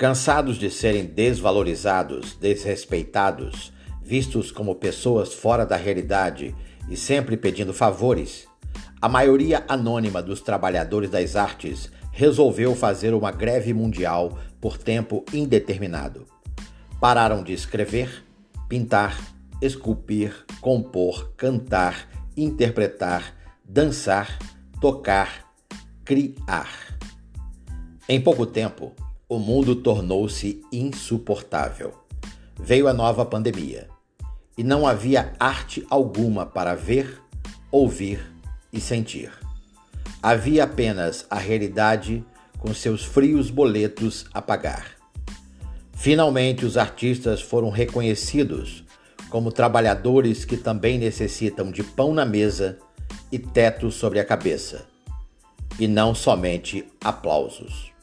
Cansados de serem desvalorizados, desrespeitados, vistos como pessoas fora da realidade e sempre pedindo favores, a maioria anônima dos trabalhadores das artes resolveu fazer uma greve mundial por tempo indeterminado. Pararam de escrever, pintar, esculpir, compor, cantar, interpretar, dançar, tocar, criar. Em pouco tempo, o mundo tornou-se insuportável. Veio a nova pandemia e não havia arte alguma para ver, ouvir e sentir. Havia apenas a realidade com seus frios boletos a pagar. Finalmente, os artistas foram reconhecidos como trabalhadores que também necessitam de pão na mesa e teto sobre a cabeça, e não somente aplausos.